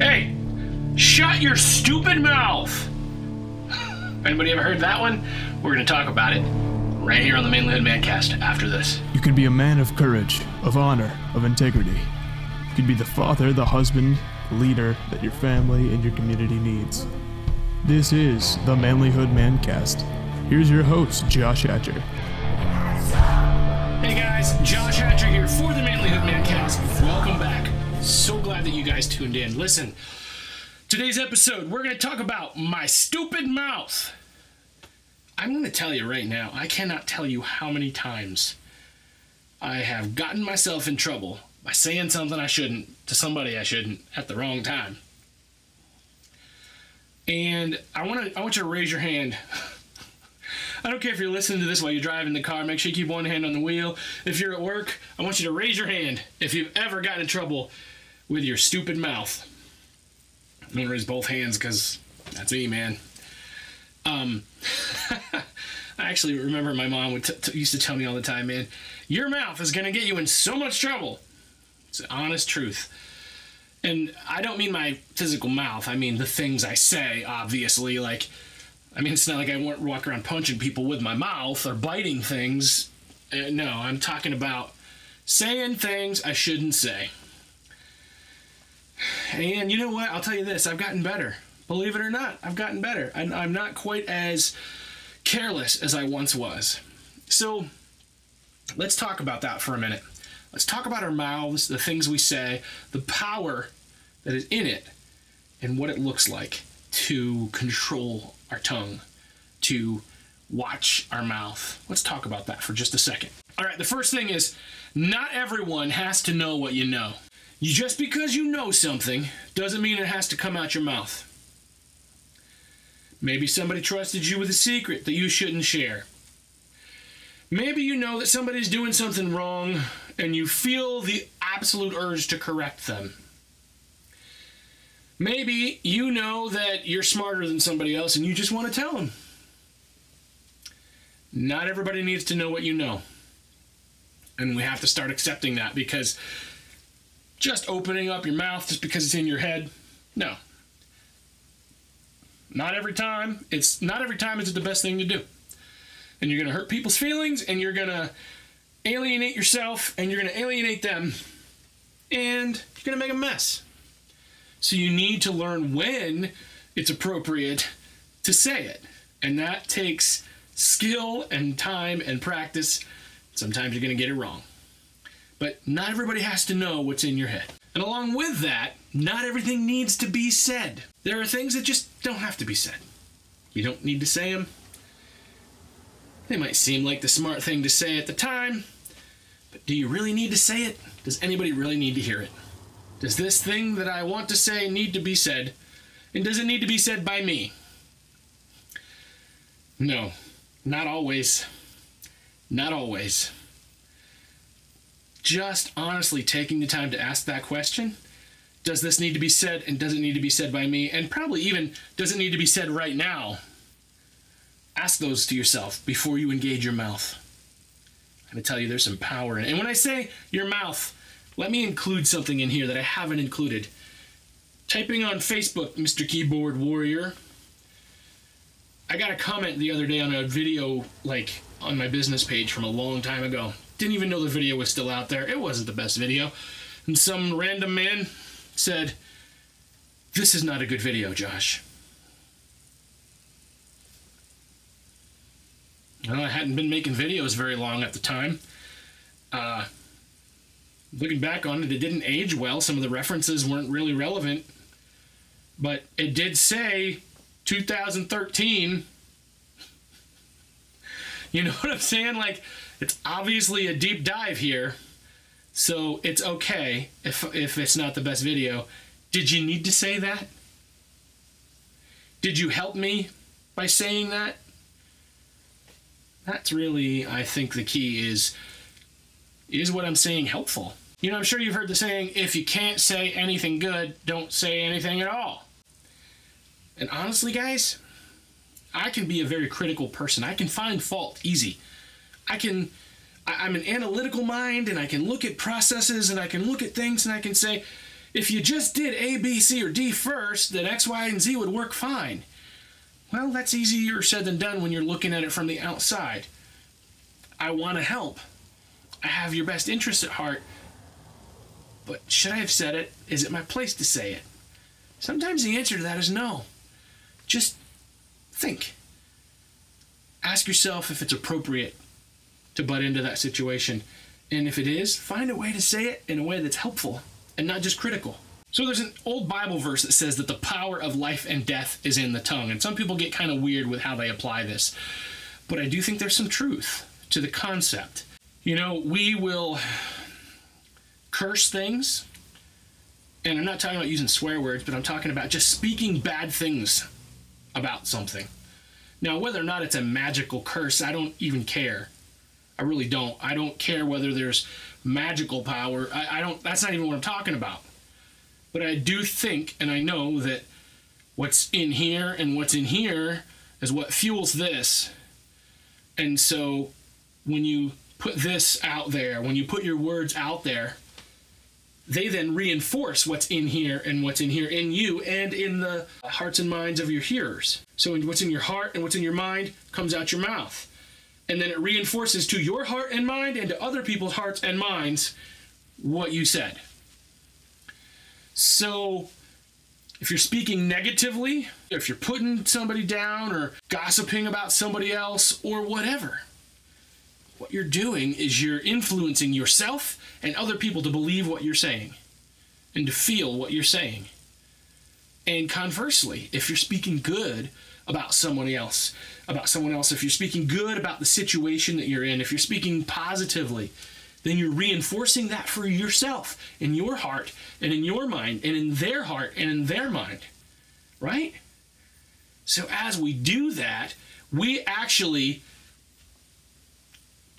Hey, shut your stupid mouth. Anybody ever heard that one? We're going to talk about it right here on the Manlyhood Mancast after this. You can be a man of courage, of honor, of integrity. You can be the father, the husband, the leader that your family and your community needs. This is the Manlyhood Mancast. Here's your host, Josh Hatcher. Hey guys, Josh Hatcher here for the Manlyhood Mancast. Welcome back. So glad that you guys tuned in. Listen, today's episode, we're going to talk about my stupid mouth. I'm going to tell you right now, I cannot tell you how many times I have gotten myself in trouble by saying something I shouldn't to somebody I shouldn't at the wrong time. And I want you to raise your hand. I don't care if you're listening to this while you're driving the car. Make sure you keep one hand on the wheel. If you're at work, I want you to raise your hand if you've ever gotten in trouble with your stupid mouth. I'm going to raise both hands because that's me, man. I actually remember my mom would used to tell me all the time, man, your mouth is going to get you in so much trouble. It's an honest truth. And I don't mean my physical mouth. I mean the things I say, obviously, like... I mean, it's not like I walk around punching people with my mouth or biting things. No, I'm talking about saying things I shouldn't say. And you know what? I'll tell you this. I've gotten better. Believe it or not, I've gotten better. I'm not quite as careless as I once was. So let's talk about that for a minute. Let's talk about our mouths, the things we say, the power that is in it, and what it looks like to control our tongue, to watch our mouth. Let's talk about that for just a second. All right, the first thing is, not everyone has to know what you know. Just because you know something doesn't mean it has to come out your mouth. Maybe somebody trusted you with a secret that you shouldn't share. Maybe you know that somebody's doing something wrong and you feel the absolute urge to correct them. Maybe you know that you're smarter than somebody else and you just want to tell them. Not everybody needs to know what you know. And we have to start accepting that, because just opening up your mouth just because it's in your head, no. Not every time is it the best thing to do. And you're going to hurt people's feelings, and you're going to alienate yourself, and you're going to alienate them, and you're going to make a mess. So you need to learn when it's appropriate to say it. And that takes skill and time and practice. Sometimes you're going to get it wrong. But not everybody has to know what's in your head. And along with that, not everything needs to be said. There are things that just don't have to be said. You don't need to say them. They might seem like the smart thing to say at the time, but do you really need to say it? Does anybody really need to hear it? Does this thing that I want to say need to be said? And does it need to be said by me? No, not always. Not always. Just honestly taking the time to ask that question. Does this need to be said, and does it need to be said by me? And probably even, does it need to be said right now? Ask those to yourself before you engage your mouth. I'm going to tell you there's some power in it. And when I say your mouth, let me include something in here that I haven't included. Typing on Facebook, Mr. Keyboard Warrior, I got a comment the other day on a video, like, on my business page from a long time ago. Didn't even know the video was still out there. It wasn't the best video. And some random man said, "This is not a good video, Josh." Well, I hadn't been making videos very long at the time. Looking back on it, it didn't age well. Some of the references weren't really relevant. But it did say 2013. You know what I'm saying? Like, it's obviously a deep dive here. So it's okay if it's not the best video. Did you need to say that? Did you help me by saying that? That's really, I think, the key is what I'm saying helpful? You know, I'm sure you've heard the saying, if you can't say anything good, don't say anything at all. And honestly, guys, I can be a very critical person. I can find fault easy. I'm an analytical mind, and I can look at processes, and I can look at things, and I can say, If you just did A, B, C, or D first, then X, Y, and Z would work fine. Well, that's easier said than done when you're looking at it from the outside. I want to help. I have your best interest at heart. But should I have said it? Is it my place to say it? Sometimes the answer to that is no. Just think. Ask yourself if it's appropriate to butt into that situation. And if it is, find a way to say it in a way that's helpful and not just critical. So there's an old Bible verse that says that the power of life and death is in the tongue. And some people get kind of weird with how they apply this. But I do think there's some truth to the concept. You know, we will curse things. And I'm not talking about using swear words, but I'm talking about just speaking bad things about something. Now, whether or not it's a magical curse, I don't even care. I really don't. I don't care whether there's magical power. I don't. That's not even what I'm talking about. But I do think, and I know that what's in here and what's in here is what fuels this. And so when you put this out there, when you put your words out there, they then reinforce what's in here in you and in the hearts and minds of your hearers. So what's in your heart and what's in your mind comes out your mouth. And then it reinforces to your heart and mind and to other people's hearts and minds what you said. So if you're speaking negatively, if you're putting somebody down or gossiping about somebody else or whatever, what you're doing is you're influencing yourself and other people to believe what you're saying and to feel what you're saying. And conversely, if you're speaking good about someone else, if you're speaking good about the situation that you're in, if you're speaking positively, then you're reinforcing that for yourself in your heart and in your mind and in their heart and in their mind, right? So as we do that, we actually,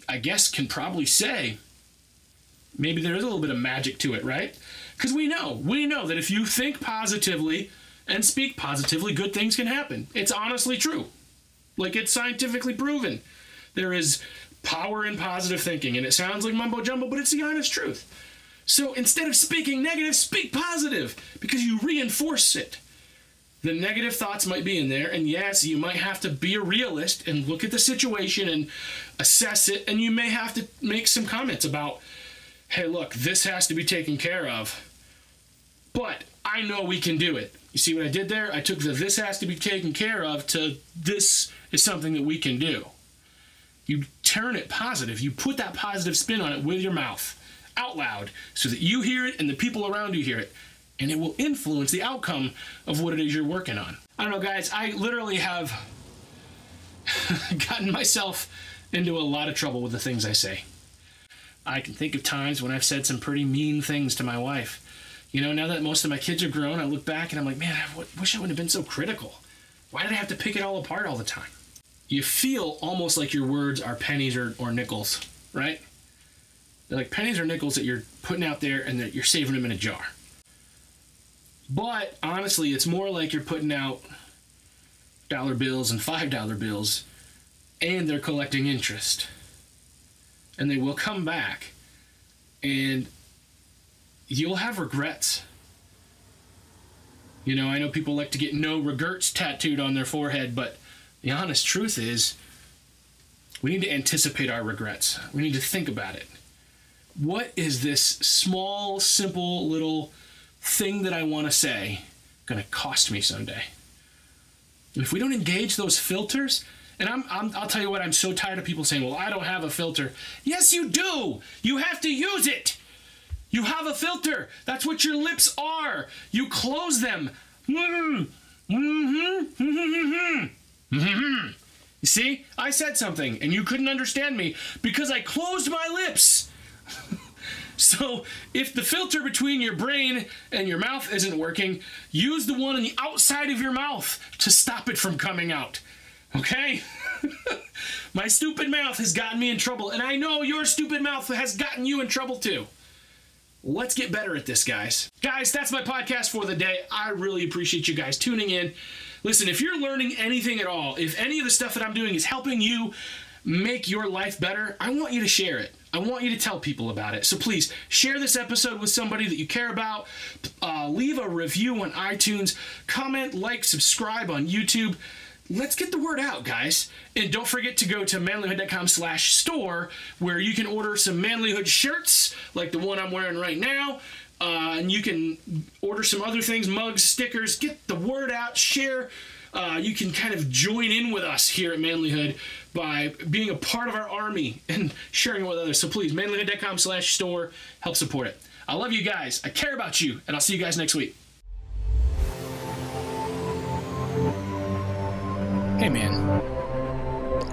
I guess, can probably say maybe there is a little bit of magic to it, right? Because we know that if you think positively and speak positively, good things can happen. It's honestly true. Like, it's scientifically proven. There is power in positive thinking, and it sounds like mumbo jumbo, but it's the honest truth. So instead of speaking negative, speak positive, because you reinforce it. The negative thoughts might be in there, and yes, you might have to be a realist and look at the situation and assess it, and you may have to make some comments about, hey, look, this has to be taken care of, but I know we can do it. You see what I did there? I took the this has to be taken care of to this is something that we can do. You turn it positive. You put that positive spin on it with your mouth out loud so that you hear it and the people around you hear it. And it will influence the outcome of what it is you're working on. I don't know, guys. I literally have gotten myself into a lot of trouble with the things I say. I can think of times when I've said some pretty mean things to my wife. You know, now that most of my kids are grown, I look back and I'm like, man, I wish I wouldn't have been so critical. Why did I have to pick it all apart all the time? You feel almost like your words are pennies or nickels, right? They're like pennies or nickels that you're putting out there and that you're saving them in a jar. But honestly, it's more like you're putting out dollar bills and $5 bills, and they're collecting interest. And they will come back, and you'll have regrets. You know, I know people like to get no regrets tattooed on their forehead, but the honest truth is we need to anticipate our regrets. We need to think about it. What is this small, simple little thing that I want to say going to cost me someday? And if we don't engage those filters, and I'll tell you what, I'm so tired of people saying, well, I don't have a filter. Yes, you do. You have to use it. You have a filter. That's what your lips are. You close them. You see, I said something and you couldn't understand me because I closed my lips. So if the filter between your brain and your mouth isn't working, use the one on the outside of your mouth to stop it from coming out. Okay? My stupid mouth has gotten me in trouble, and I know your stupid mouth has gotten you in trouble too. Let's get better at this, guys. Guys, that's my podcast for the day. I really appreciate you guys tuning in. Listen, if you're learning anything at all, if any of the stuff that I'm doing is helping you make your life better, I want you to share it. I want you to tell people about it. So please share this episode with somebody that you care about. Leave a review on iTunes. Comment, like, subscribe on YouTube. Let's get the word out, guys. And don't forget to go to manlyhood.com/store where you can order some Manlyhood shirts like the one I'm wearing right now. And you can order some other things, mugs, stickers, get the word out, share. You can kind of join in with us here at Manlyhood by being a part of our army and sharing with others. So please, manlyhood.com/store, help support it. I love you guys. I care about you. And I'll see you guys next week. Hey, man.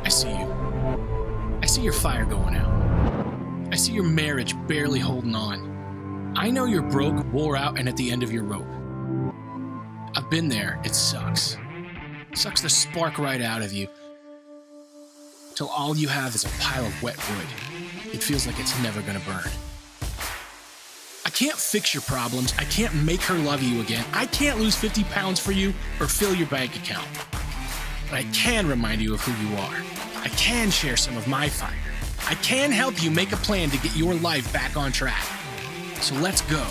I see you. I see your fire going out. I see your marriage barely holding on. I know you're broke, wore out, and at the end of your rope. I've been there. It sucks. Sucks the spark right out of you. Till all you have is a pile of wet wood. It feels like it's never gonna burn. I can't fix your problems. I can't make her love you again. I can't lose 50 pounds for you or fill your bank account. But I can remind you of who you are. I can share some of my fire. I can help you make a plan to get your life back on track. So let's go.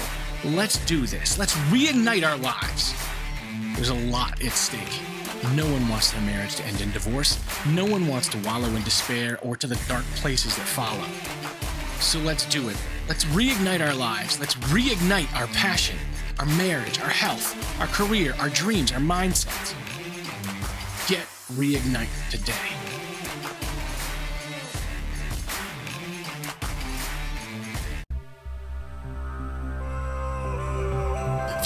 Let's do this. Let's reignite our lives. There's a lot at stake. No one wants their marriage to end in divorce. No one wants to wallow in despair or to the dark places that follow. So let's do it. Let's reignite our lives. Let's reignite our passion, our marriage, our health, our career, our dreams, our mindsets. Get reignited today. If